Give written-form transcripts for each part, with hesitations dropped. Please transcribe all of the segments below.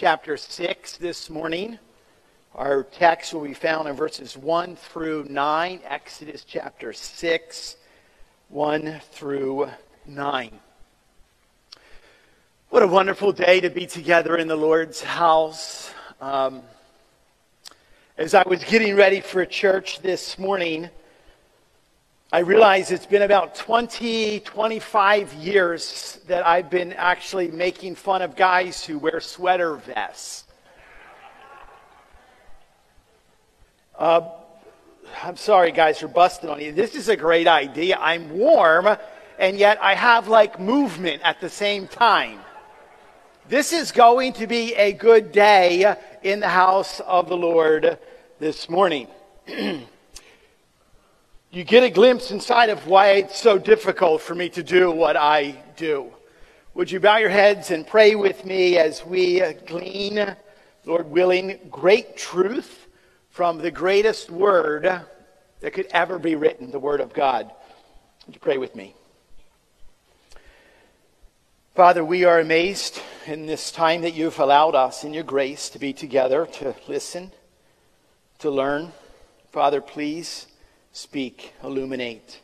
chapter 6 this morning. Our text will be found in verses 1 through 9, Exodus chapter 6, 1 through 9. What a wonderful day to be together in the Lord's house. As I was getting ready for church this morning, I realized it's been about 25 years that I've been actually making fun of guys who wear sweater vests. I'm sorry, guys, for busting on you. This is a great idea. I'm warm, and yet I have, like, movement at the same time. This is going to be a good day in the house of the Lord this morning. You get a glimpse inside of why it's so difficult for me to do what I do. Would you bow your heads and pray with me as we glean, Lord willing, great truth from the greatest word that could ever be written, the Word of God. Would you pray with me? Father, we are amazed in this time that you've allowed us in your grace to be together, to listen, to learn. Father, please speak, illuminate.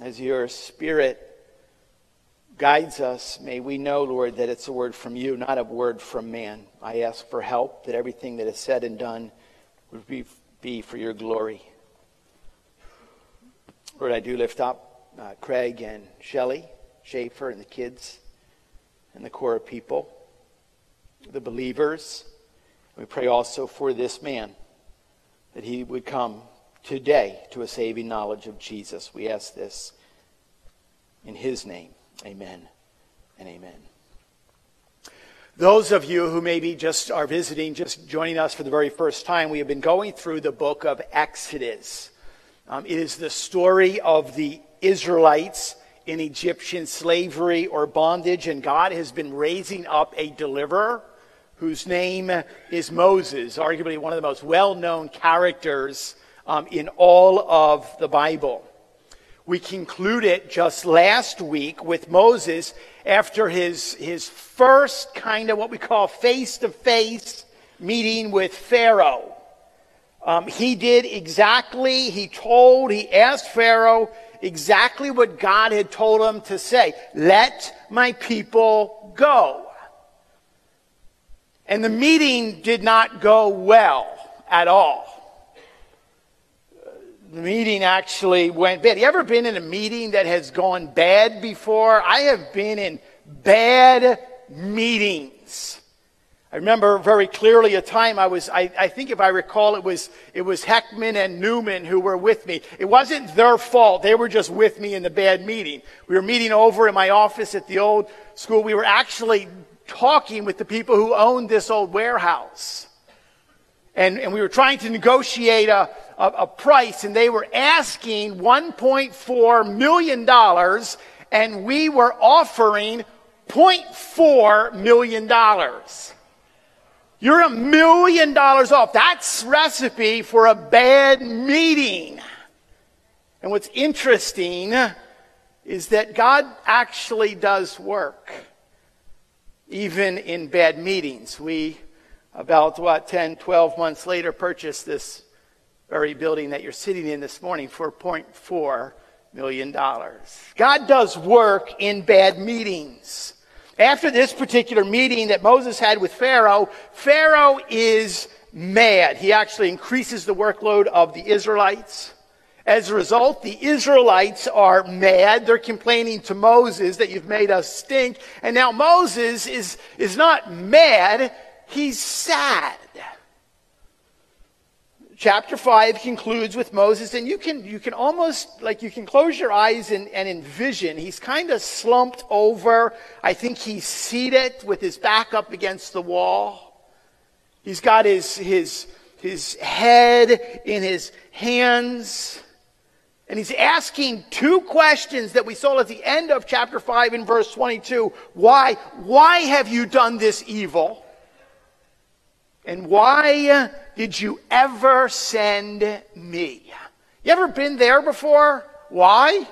As your Spirit guides us, may we know, Lord, that it's a word from you, not a word from man. I ask for help, that everything that is said and done would be for your glory. Lord, I do lift up Craig and Shelley, Schaefer and the kids, and the core of people, the believers. We pray also for this man, that he would come today to a saving knowledge of Jesus. We ask this in his name. Amen and amen. Those of you who maybe just are visiting, just joining us for the very first time, we have been going through the book of Exodus. It is the story of the Israelites in Egyptian slavery or bondage, and God has been raising up a deliverer whose name is Moses, arguably one of the most well-known characters in all of the Bible. We concluded just last week with Moses after his first kind of what we call face-to-face meeting with Pharaoh. He asked Pharaoh exactly what God had told him to say. Let my people go. And the meeting did not go well at all. The meeting actually went bad. You ever been in a meeting that has gone bad before? I have been in bad meetings. I remember very clearly a time I think if I recall it was Heckman and Newman who were with me. It wasn't their fault. They were just with me in the bad meeting. We were meeting over in my office at the old school. We were actually talking with the people who owned this old warehouse. And we were trying to negotiate a price, and they were asking $1.4 million, and we were offering $0.4 million. You're $1 million off. That's recipe for a bad meeting. And what's interesting is that God actually does work. Even in bad meetings, we, about 10-12 months later, purchased this very building that you're sitting in this morning for $0.4 million. God does work in bad meetings. After this particular meeting that Moses had with Pharaoh, Pharaoh is mad. He actually increases the workload of the Israelites. As a result, the Israelites are mad. They're complaining to Moses that you've made us stink. And now Moses is not mad. He's sad. Chapter 5 concludes with Moses. And you can almost, like, you can close your eyes and envision. He's kind of slumped over. I think he's seated with his back up against the wall. He's got his head in his hands. And he's asking two questions that we saw at the end of chapter 5 in verse 22. Why have you done this evil? And why did you ever send me? You ever been there before? Why?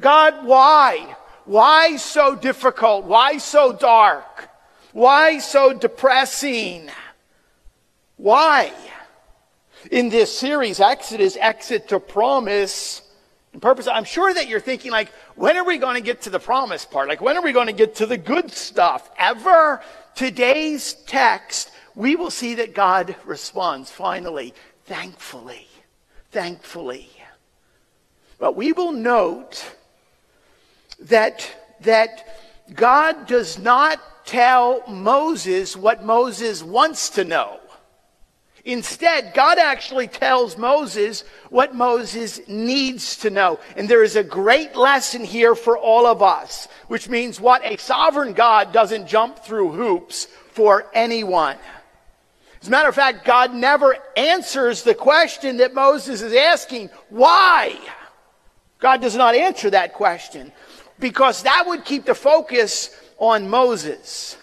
God, why? Why so difficult? Why so dark? Why so depressing? Why? In this series, Exodus, Exit to Promise and Purpose, I'm sure that you're thinking, like, when are we going to get to the promise part? Like, when are we going to get to the good stuff? Ever? Today's text, we will see that God responds, finally, thankfully, thankfully. But we will note that God does not tell Moses what Moses wants to know. Instead, God actually tells Moses what Moses needs to know. And there is a great lesson here for all of us, which means what? A sovereign God doesn't jump through hoops for anyone. As a matter of fact, God never answers the question that Moses is asking. Why? God does not answer that question, because that would keep the focus on Moses.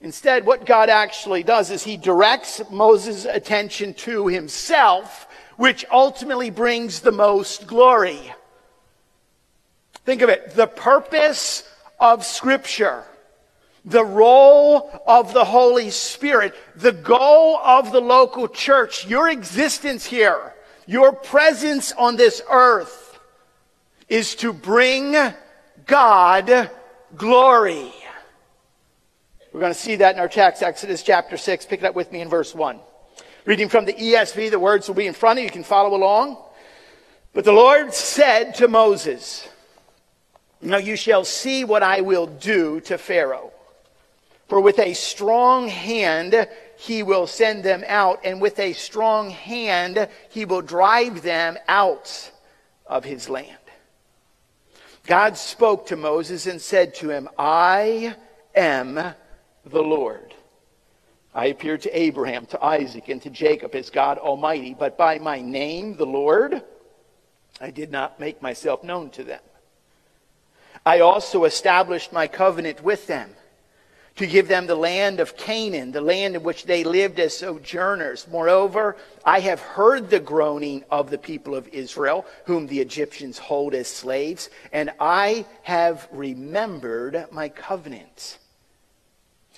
Instead, what God actually does is he directs Moses' attention to himself, which ultimately brings the most glory. Think of it. The purpose of Scripture, the role of the Holy Spirit, the goal of the local church, your existence here, your presence on this earth is to bring God glory. We're going to see that in our text, Exodus chapter 6. Pick it up with me in verse 1. Reading from the ESV, the words will be in front of you. You can follow along. But the Lord said to Moses, now you shall see what I will do to Pharaoh. For with a strong hand he will send them out, and with a strong hand he will drive them out of his land. God spoke to Moses and said to him, I am the Lord. I appeared to Abraham, to Isaac, and to Jacob as God Almighty, but by my name, the Lord, I did not make myself known to them. I also established my covenant with them to give them the land of Canaan, the land in which they lived as sojourners. Moreover, I have heard the groaning of the people of Israel, whom the Egyptians hold as slaves, and I have remembered my covenant.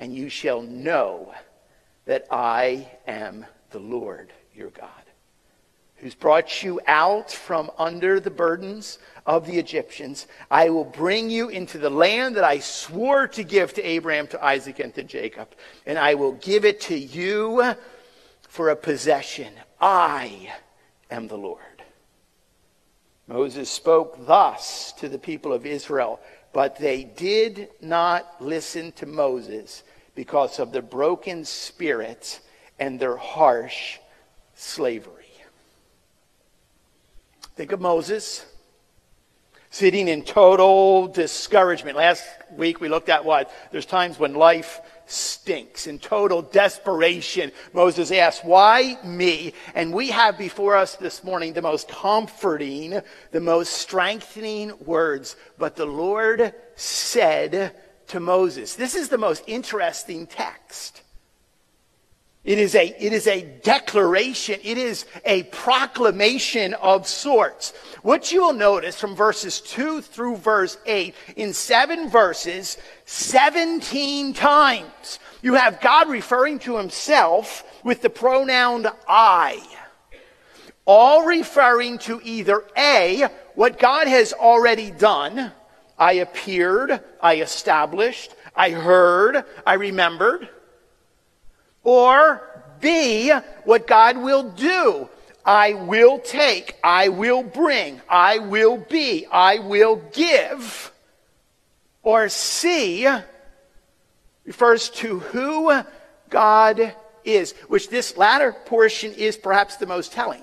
And you shall know that I am the Lord your God, who's brought you out from under the burdens of the Egyptians. I will bring you into the land that I swore to give to Abraham, to Isaac, and to Jacob. And I will give it to you for a possession. I am the Lord. Moses spoke thus to the people of Israel, but they did not listen to Moses because of the broken spirit and their harsh slavery. Think of Moses sitting in total discouragement. Last week we looked at what? There's times when life stinks. In total desperation, Moses asked, why me? And we have before us this morning the most comforting, the most strengthening words. But the Lord said to Moses. This is the most interesting text. It is a declaration. It is a proclamation of sorts. What you will notice from verses 2 through verse 8, in 7 verses, 17 times, you have God referring to himself with the pronoun I, all referring to either A, what God has already done, I appeared, I established, I heard, I remembered, or B, what God will do. I will take, I will bring, I will be, I will give. Or C, refers to who God is, which this latter portion is perhaps the most telling.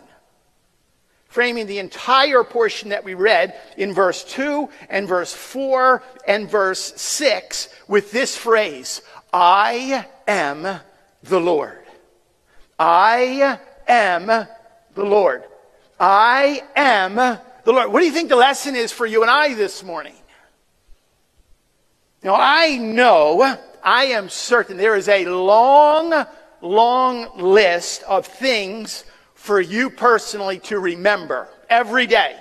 framing the entire portion that we read in verse 2 and verse 4 and verse 6 with this phrase, I am the Lord. I am the Lord. I am the Lord. What do you think the lesson is for you and I this morning? Now, I know, I am certain there is a long, long list of things for you personally to remember every day.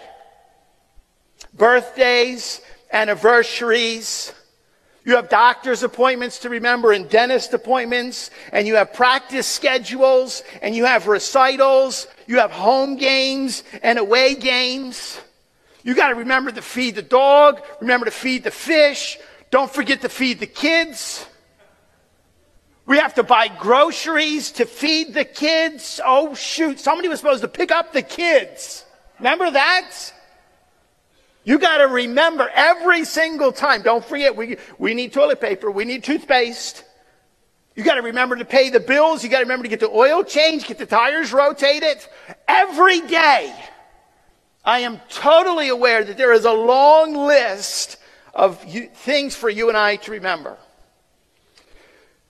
Birthdays, anniversaries. You have doctor's appointments to remember and dentist appointments, and you have practice schedules, and you have recitals, you have home games and away games. You got to remember to feed the dog, remember to feed the fish, don't forget to feed the kids. We have to buy groceries to feed the kids. Oh, shoot. Somebody was supposed to pick up the kids. Remember that? You got to remember every single time. Don't forget, we need toilet paper. We need toothpaste. You got to remember to pay the bills. You got to remember to get the oil changed, get the tires rotated. Every day, I am totally aware that there is a long list of things for you and I to remember.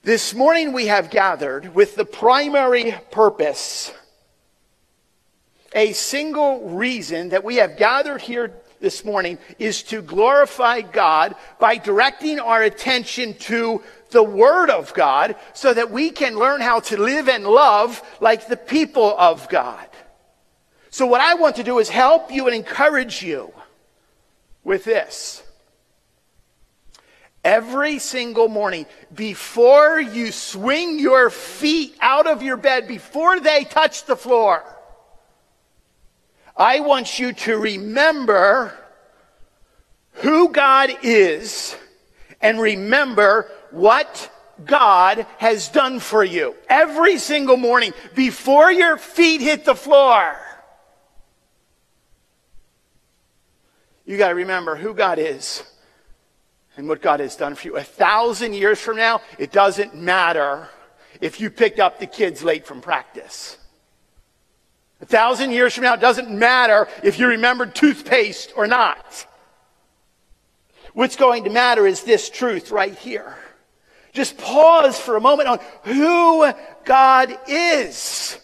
This morning we have gathered with the primary purpose, a single reason that we have gathered here this morning is to glorify God by directing our attention to the Word of God so that we can learn how to live and love like the people of God. So what I want to do is help you and encourage you with this. Every single morning, before you swing your feet out of your bed, before they touch the floor, I want you to remember who God is and remember what God has done for you. Every single morning, before your feet hit the floor, you got to remember who God is and what God has done for you. 1,000 years from now, it doesn't matter if you picked up the kids late from practice. 1,000 years from now, it doesn't matter if you remembered toothpaste or not. What's going to matter is this truth right here. Just pause for a moment on who God is.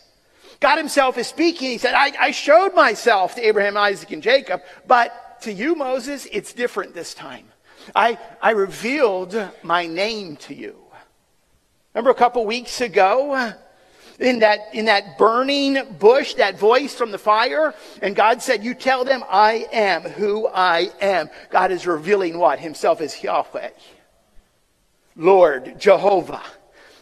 God himself is speaking. He said, I showed myself to Abraham, Isaac, and Jacob, but to you, Moses, it's different this time. I revealed my name to you. Remember a couple weeks ago in that burning bush, that voice from the fire? And God said, you tell them I am who I am. God is revealing what? Himself as Yahweh, Lord, Jehovah.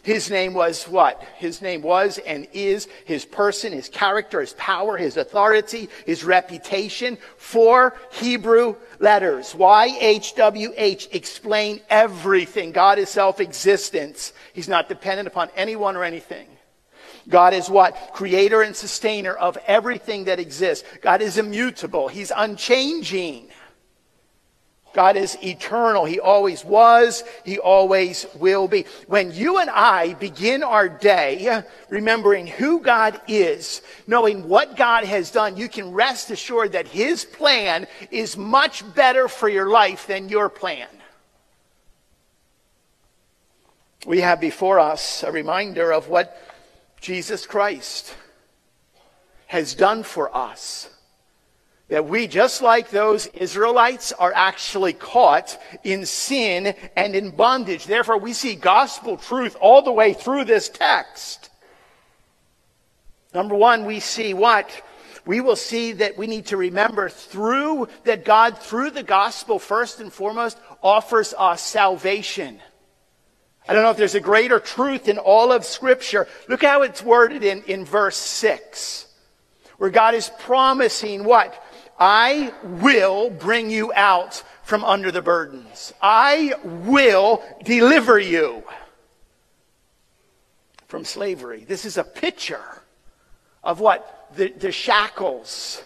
His name was what? His name was and is his person, his character, his power, his authority, his reputation. 4 Hebrew letters. YHWH explain everything. God is self-existence. He's not dependent upon anyone or anything. God is what? Creator and sustainer of everything that exists. God is immutable. He's unchanging. God is eternal. He always was. He always will be. When you and I begin our day remembering who God is, knowing what God has done, you can rest assured that his plan is much better for your life than your plan. We have before us a reminder of what Jesus Christ has done for us. That we, just like those Israelites, are actually caught in sin and in bondage. Therefore, we see gospel truth all the way through this text. Number one, we see what? We will see that we need to remember that God, through the gospel, first and foremost, offers us salvation. I don't know if there's a greater truth in all of Scripture. Look how it's worded in verse 6, where God is promising what? I will bring you out from under the burdens. I will deliver you from slavery. This is a picture of what? The shackles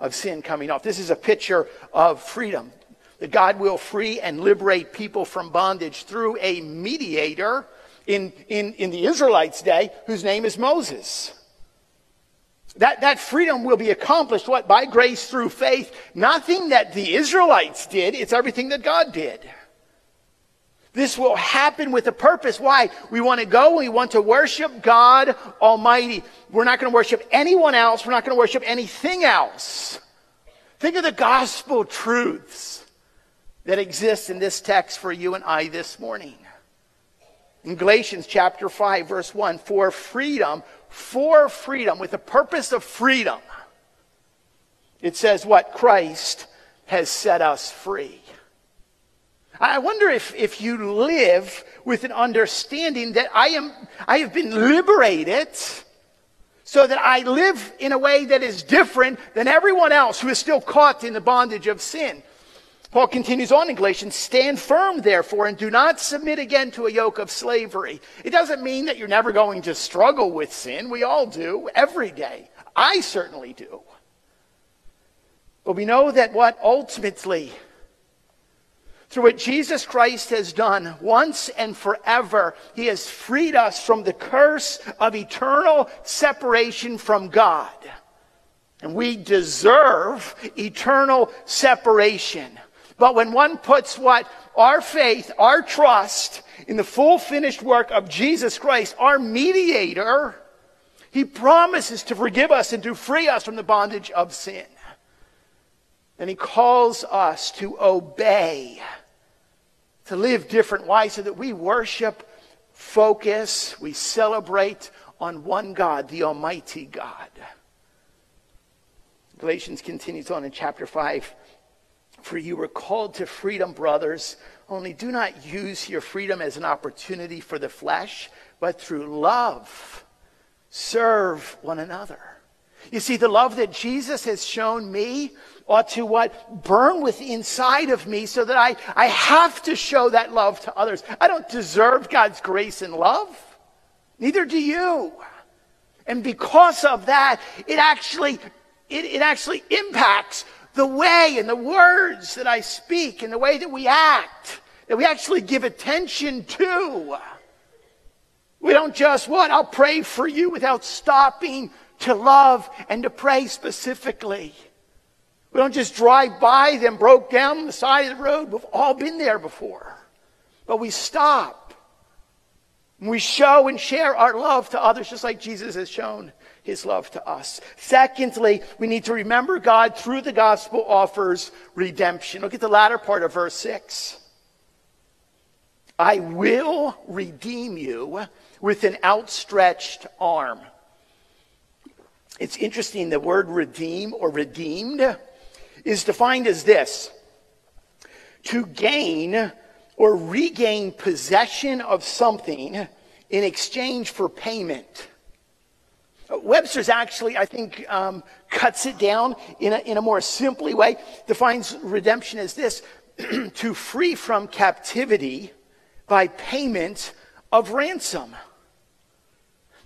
of sin coming off. This is a picture of freedom. That God will free and liberate people from bondage through a mediator in the Israelites' day whose name is Moses. That freedom will be accomplished, what? By grace through faith. Nothing that the Israelites did, it's everything that God did. This will happen with a purpose. Why? We want to go, we want to worship God Almighty. We're not going to worship anyone else. We're not going to worship anything else. Think of the gospel truths that exist in this text for you and I this morning. In Galatians chapter 5, verse 1, for freedom, with the purpose of freedom, it says what? Christ has set us free. I wonder if you live with an understanding that I have been liberated so that I live in a way that is different than everyone else who is still caught in the bondage of sin. Paul continues on in Galatians, stand firm therefore and do not submit again to a yoke of slavery. It doesn't mean that you're never going to struggle with sin. We all do every day. I certainly do. But we know that what ultimately, through what Jesus Christ has done once and forever, he has freed us from the curse of eternal separation from God. And we deserve eternal separation. But when one puts what? Our faith, our trust in the full finished work of Jesus Christ, our mediator, he promises to forgive us and to free us from the bondage of sin. And he calls us to obey. To live different. Why? So that we worship, focus, we celebrate on one God, the Almighty God. Galatians continues on in chapter 5. For you were called to freedom, brothers. Only do not use your freedom as an opportunity for the flesh, but through love, serve one another. You see, the love that Jesus has shown me ought to what? Burn within inside of me so that I have to show that love to others. I don't deserve God's grace and love. Neither do you. And because of that, it actually impacts the way and the words that I speak and the way that we act, that we actually give attention to. We don't just what? I'll pray for you without stopping to love and to pray specifically. We don't just drive by them, broke down on the side of the road. We've all been there before. But we stop. And we show and share our love to others just like Jesus has shown his love to us. Secondly, we need to remember God through the gospel offers redemption. Look at the latter part of verse 6. I will redeem you with an outstretched arm. It's interesting, the word redeem or redeemed is defined as this: to gain or regain possession of something in exchange for payment. Webster's actually, I think, cuts it down in a more simply way, defines redemption as this: to free from captivity by payment of ransom.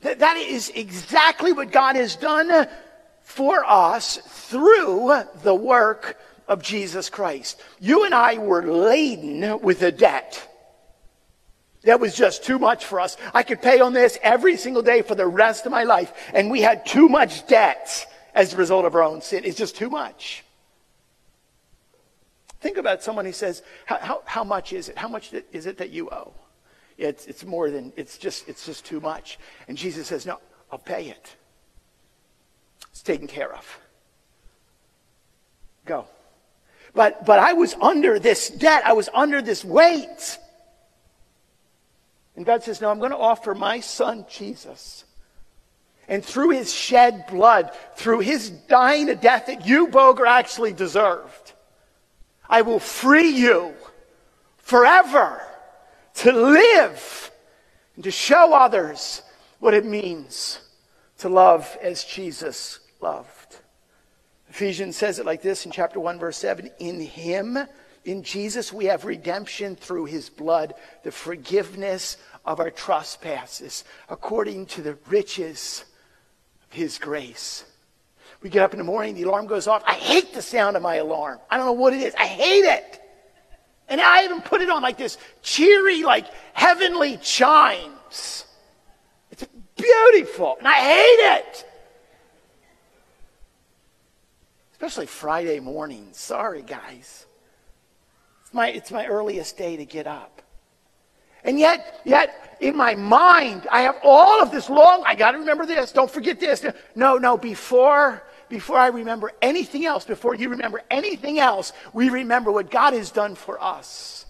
That is exactly what God has done for us through the work of Jesus Christ. You and I were laden with a debt. That was just too much for us. I could pay on this every single day for the rest of my life. And we had too much debt as a result of our own sin. It's just too much. Think about someone who says, how much is it? How much is it that you owe? It's more than, it's just too much. And Jesus says, no, I'll pay it. It's taken care of. Go. But I was under this debt. I was under this weight. And God says, no, I'm going to offer my son, Jesus. And through his shed blood, through his dying a death that you, Boger, actually deserved, I will free you forever to live and to show others what it means to love as Jesus loved. Ephesians says it like this in chapter 1, verse 7. In him, in Jesus, we have redemption through his blood, the forgiveness of our trespasses, according to the riches of his grace. We get up in the morning, the alarm goes off. I hate the sound of my alarm. I don't know what it is. I hate it. And I even put it on like this cheery, like heavenly chimes. It's beautiful. And I hate it. especially Friday morning. Sorry, guys. It's my earliest day to get up. And yet, in my mind, I have all of this long, I got to remember this, don't forget this. No, before I remember anything else, before you remember anything else, we remember what God has done for us.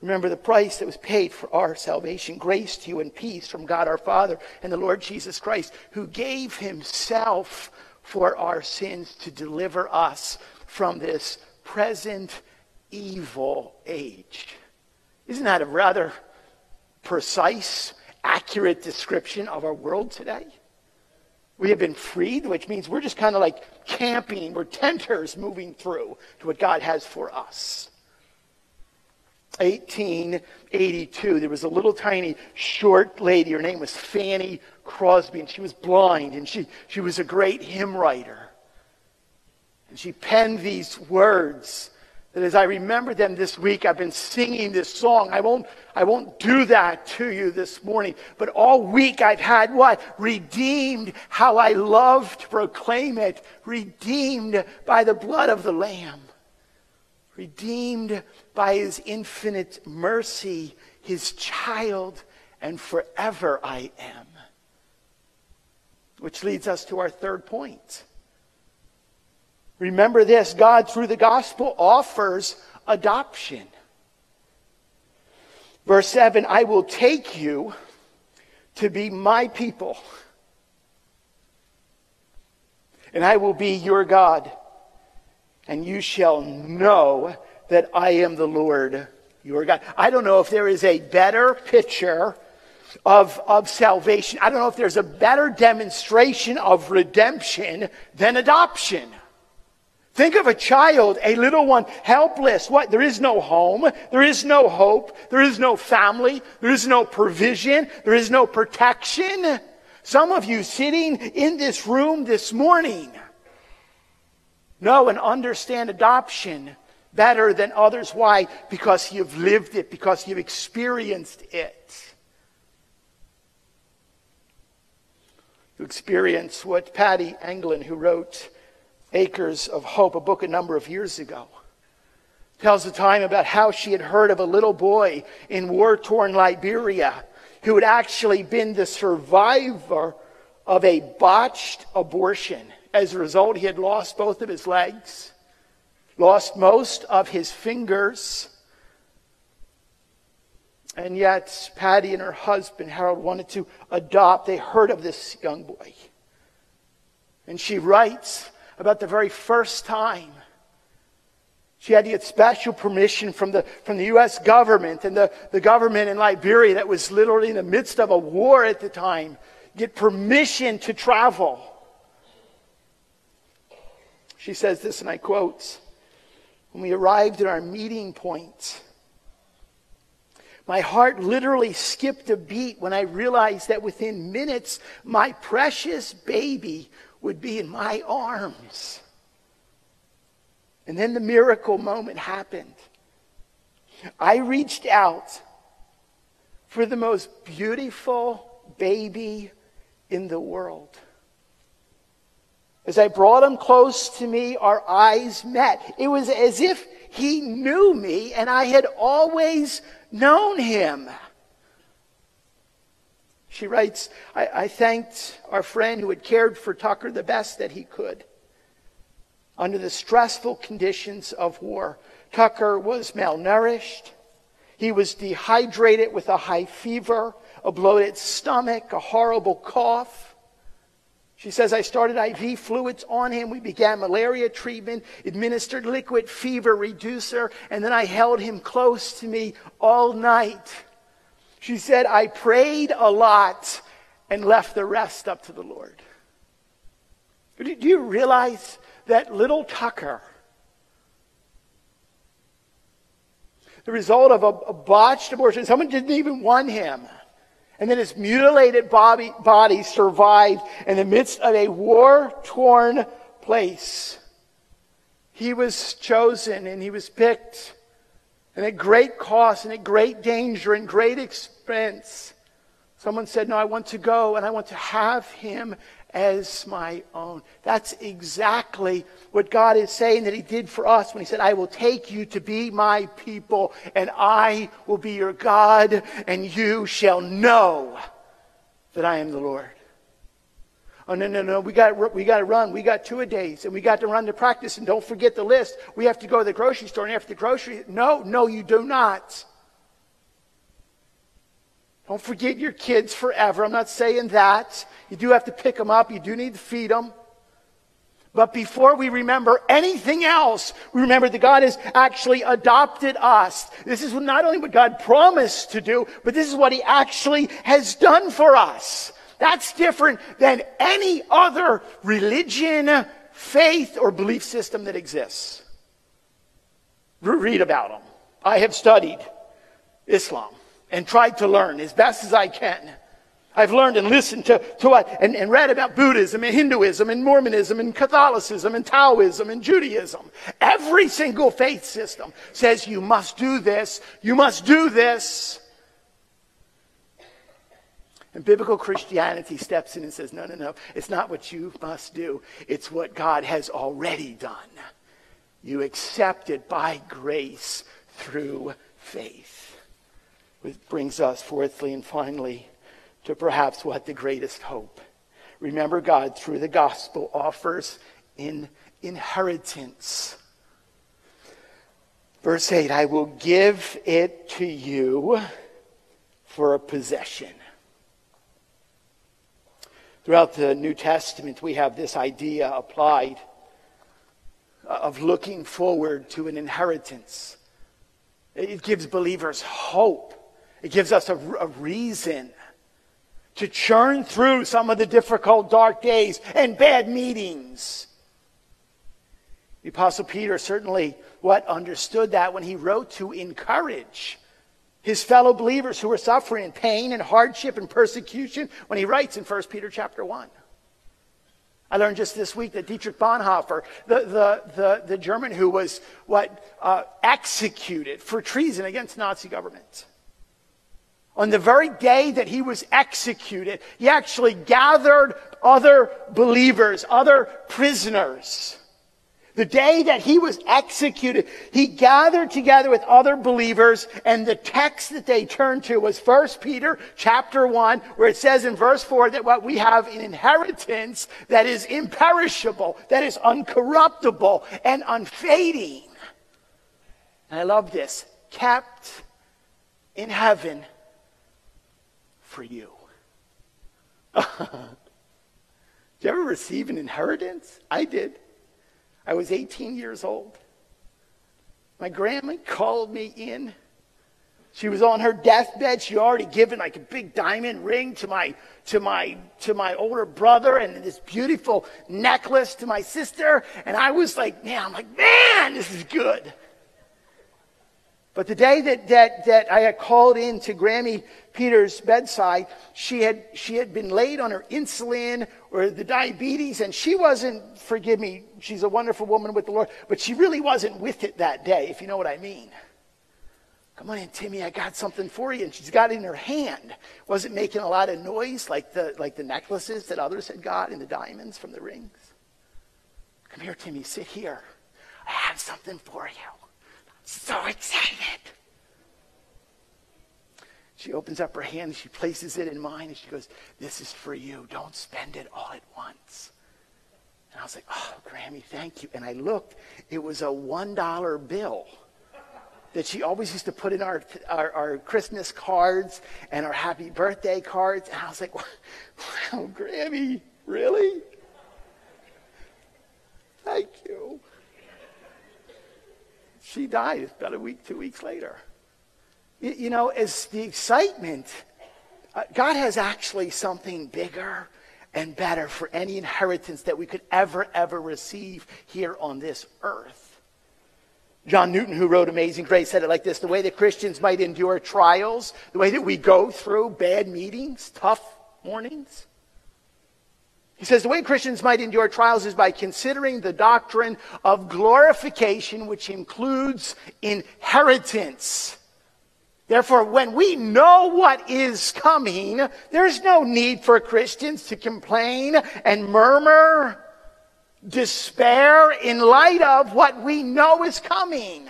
Remember the price that was paid for our salvation. Grace to you and peace from God our Father and the Lord Jesus Christ, who gave himself for our sins to deliver us from this present evil age. Isn't that a rather precise, accurate description of our world today? We have been freed, which means we're just kind of like camping. We're tenters moving through to what God has for us. 1882, there was a little tiny short lady. Her name was Fanny Crosby, and she was blind, and she was a great hymn writer. And she penned these words that, as I remember them this week, I've been singing this song. I won't do that to you this morning, but all week I've had what? Redeemed, how I love to proclaim it. Redeemed by the blood of the Lamb. Redeemed by his infinite mercy, his child, and forever I am. Which leads us to our third point. Remember this, God through the gospel offers adoption. Verse 7, I will take you to be my people, and I will be your God. And you shall know that I am the Lord your God. I don't know if there is a better picture of salvation. I don't know if there's a better demonstration of redemption than adoption. Think of a child, a little one, helpless. What? There is no home. There is no hope. There is no family. There is no provision. There is no protection. Some of you sitting in this room this morning know and understand adoption better than others. Why? Because you've lived it, because you've experienced it. You experience what Patty Anglin, who wrote Acres of Hope, a book a number of years ago, tells the time about how she had heard of a little boy in war-torn Liberia who had actually been the survivor of a botched abortion. As a result, he had lost both of his legs, lost most of his fingers. And yet, Patty and her husband, Harold, wanted to adopt. They heard of this young boy. And she writes about the very first time she had to get special permission from the U.S. government and the government in Liberia that was literally in the midst of a war at the time, get permission to travel. She says this, and I quote, "When we arrived at our meeting point, my heart literally skipped a beat when I realized that within minutes, my precious baby would be in my arms." And then the miracle moment happened. I reached out for the most beautiful baby in the world. As I brought him close to me, our eyes met. It was as if he knew me and I had always known him. She writes, I thanked our friend who had cared for Tucker the best that he could. Under the stressful conditions of war, Tucker was malnourished. He was dehydrated with a high fever, a bloated stomach, a horrible cough. She says, I started IV fluids on him. We began malaria treatment, administered liquid fever reducer, and then I held him close to me all night. She said, I prayed a lot and left the rest up to the Lord. Do you realize that little Tucker, the result of a botched abortion, someone didn't even want him, and then his mutilated body survived in the midst of a war-torn place. He was chosen and he was picked, and at great cost and at great danger and great expense. Someone said, no, I want to go and I want to have him as my own. That's exactly what God is saying that he did for us when he said, I will take you to be my people, and I will be your God, and you shall know that I am the Lord. Oh, no, we got to run. We got two-a-days, and we got to run to practice, and don't forget the list. We have to go to the grocery store, and after the grocery... No, you do not. Don't forget your kids forever. I'm not saying that. You do have to pick them up. You do need to feed them. But before we remember anything else, we remember that God has actually adopted us. This is not only what God promised to do, but this is what he actually has done for us. That's different than any other religion, faith, or belief system that exists. Read about them. I have studied Islam and tried to learn as best as I can. I've learned and listened to and read about Buddhism and Hinduism and Mormonism and Catholicism and Taoism and Judaism. Every single faith system says you must do this, you must do this. And biblical Christianity steps in and says, no, it's not what you must do. It's what God has already done. You accept it by grace through faith. Which brings us, fourthly and finally, to perhaps what the greatest hope. Remember, God, through the gospel, offers an inheritance. Verse 8, I will give it to you for a possession. Throughout the New Testament, we have this idea applied of looking forward to an inheritance. It gives believers hope. It gives us a reason to churn through some of the difficult, dark days and bad meetings. The Apostle Peter certainly understood that when he wrote to encourage his fellow believers who were suffering in pain and hardship and persecution when he writes in 1 Peter chapter 1. I learned just this week that Dietrich Bonhoeffer, the German who was executed for treason against Nazi government, on the very day that he was executed, he actually gathered other believers, other prisoners. The day that he was executed, he gathered together with other believers, and the text that they turned to was 1 Peter chapter 1, where it says in verse 4 that what we have an inheritance that is imperishable, that is uncorruptible and unfading. And I love this, kept in heaven for you. Do you ever receive an inheritance? I did. I was 18 years old. My grandma called me in. She was on her deathbed. She already given like a big diamond ring to my older brother and this beautiful necklace to my sister. And I was like, man, this is good. But the day that I had called in to Grammy Peter's bedside, she had been laid on her insulin or the diabetes, and she wasn't, forgive me, she's a wonderful woman with the Lord, but she really wasn't with it that day, if you know what I mean. Come on in, Timmy, I got something for you. And she's got it in her hand. Wasn't making a lot of noise like the necklaces that others had got and the diamonds from the rings. Come here, Timmy, sit here. I have something for you. So excited. She opens up her hand, she places it in mine, and she goes, this is for you. Don't spend it all at once. And I was like, oh, Grammy, thank you. And I looked, it was a $1 bill that she always used to put in our Christmas cards and our happy birthday cards. And I was like, wow, Grammy, really? Thank you. She died about 2 weeks later. You know, as the excitement, God has actually something bigger and better for any inheritance that we could ever receive here on this earth. John Newton, who wrote Amazing Grace, said it like this: the way that Christians might endure trials, the way that we go through bad meetings, tough mornings. He says, the way Christians might endure trials is by considering the doctrine of glorification, which includes inheritance. Therefore, when we know what is coming, there's no need for Christians to complain and murmur, despair in light of what we know is coming.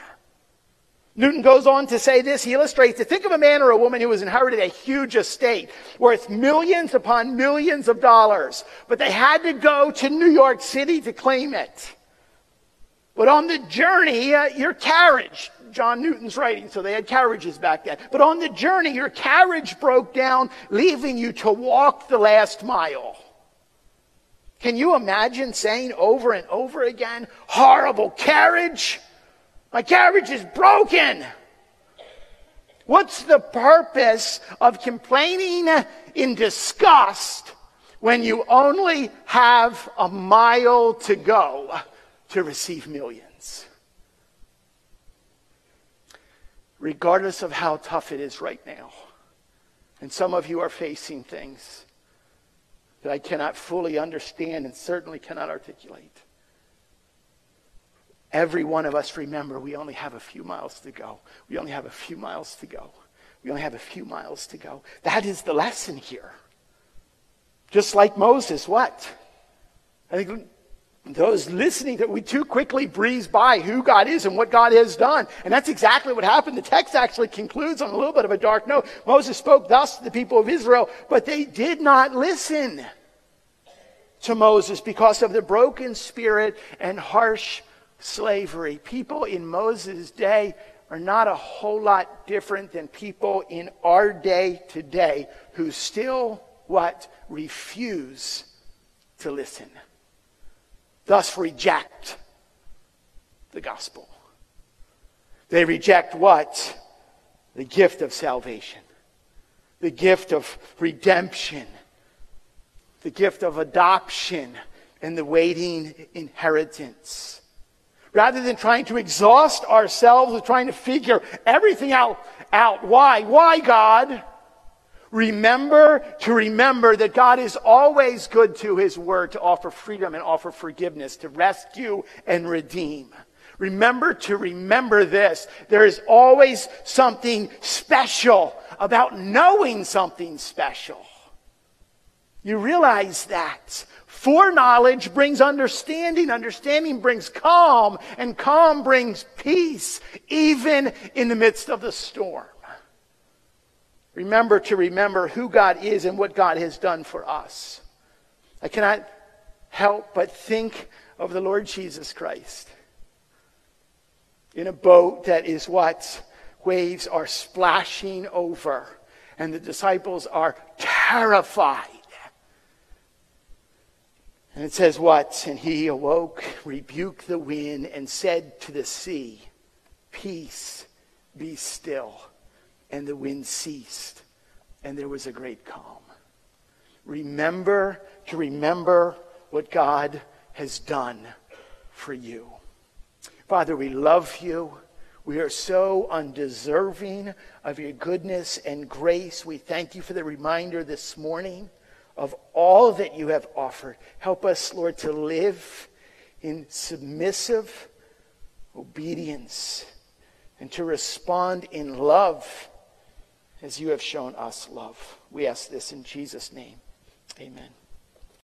Newton goes on to say this. He illustrates it. Think of a man or a woman who has inherited a huge estate worth millions upon millions of dollars, but they had to go to New York City to claim it. But on the journey, your carriage, John Newton's writing, so they had carriages back then. But on the journey, your carriage broke down, leaving you to walk the last mile. Can you imagine saying over and over again, horrible carriage? My carriage is broken. What's the purpose of complaining in disgust when you only have a mile to go to receive millions? Regardless of how tough it is right now. And some of you are facing things that I cannot fully understand and certainly cannot articulate. Every one of us, remember, we only have a few miles to go. We only have a few miles to go. We only have a few miles to go. That is the lesson here. Just like Moses, what? I think those listening, that we too quickly breeze by who God is and what God has done. And that's exactly what happened. The text actually concludes on a little bit of a dark note. Moses spoke thus to the people of Israel, but they did not listen to Moses because of the broken spirit and harsh slavery. People in Moses' day are not a whole lot different than people in our day today who still, what? Refuse to listen. Thus reject the gospel. They reject what? The gift of salvation. The gift of redemption. The gift of adoption and the waiting inheritance. Rather than trying to exhaust ourselves with trying to figure everything out. Why, God? Remember that God is always good to his word to offer freedom and offer forgiveness, to rescue and redeem. Remember this. There is always something special about knowing something special. You realize that. Foreknowledge brings understanding. Understanding brings calm. And calm brings peace, even in the midst of the storm. Remember who God is and what God has done for us. I cannot help but think of the Lord Jesus Christ in a boat that is what? Waves are splashing over. And the disciples are terrified. And it says what? And he awoke, rebuked the wind, and said to the sea, Peace, be still. And the wind ceased, and there was a great calm. Remember what God has done for you. Father, we love you. We are so undeserving of your goodness and grace. We thank you for the reminder this morning of all that you have offered. Help us, Lord, to live in submissive obedience and to respond in love as you have shown us love. We ask this in Jesus' name. Amen.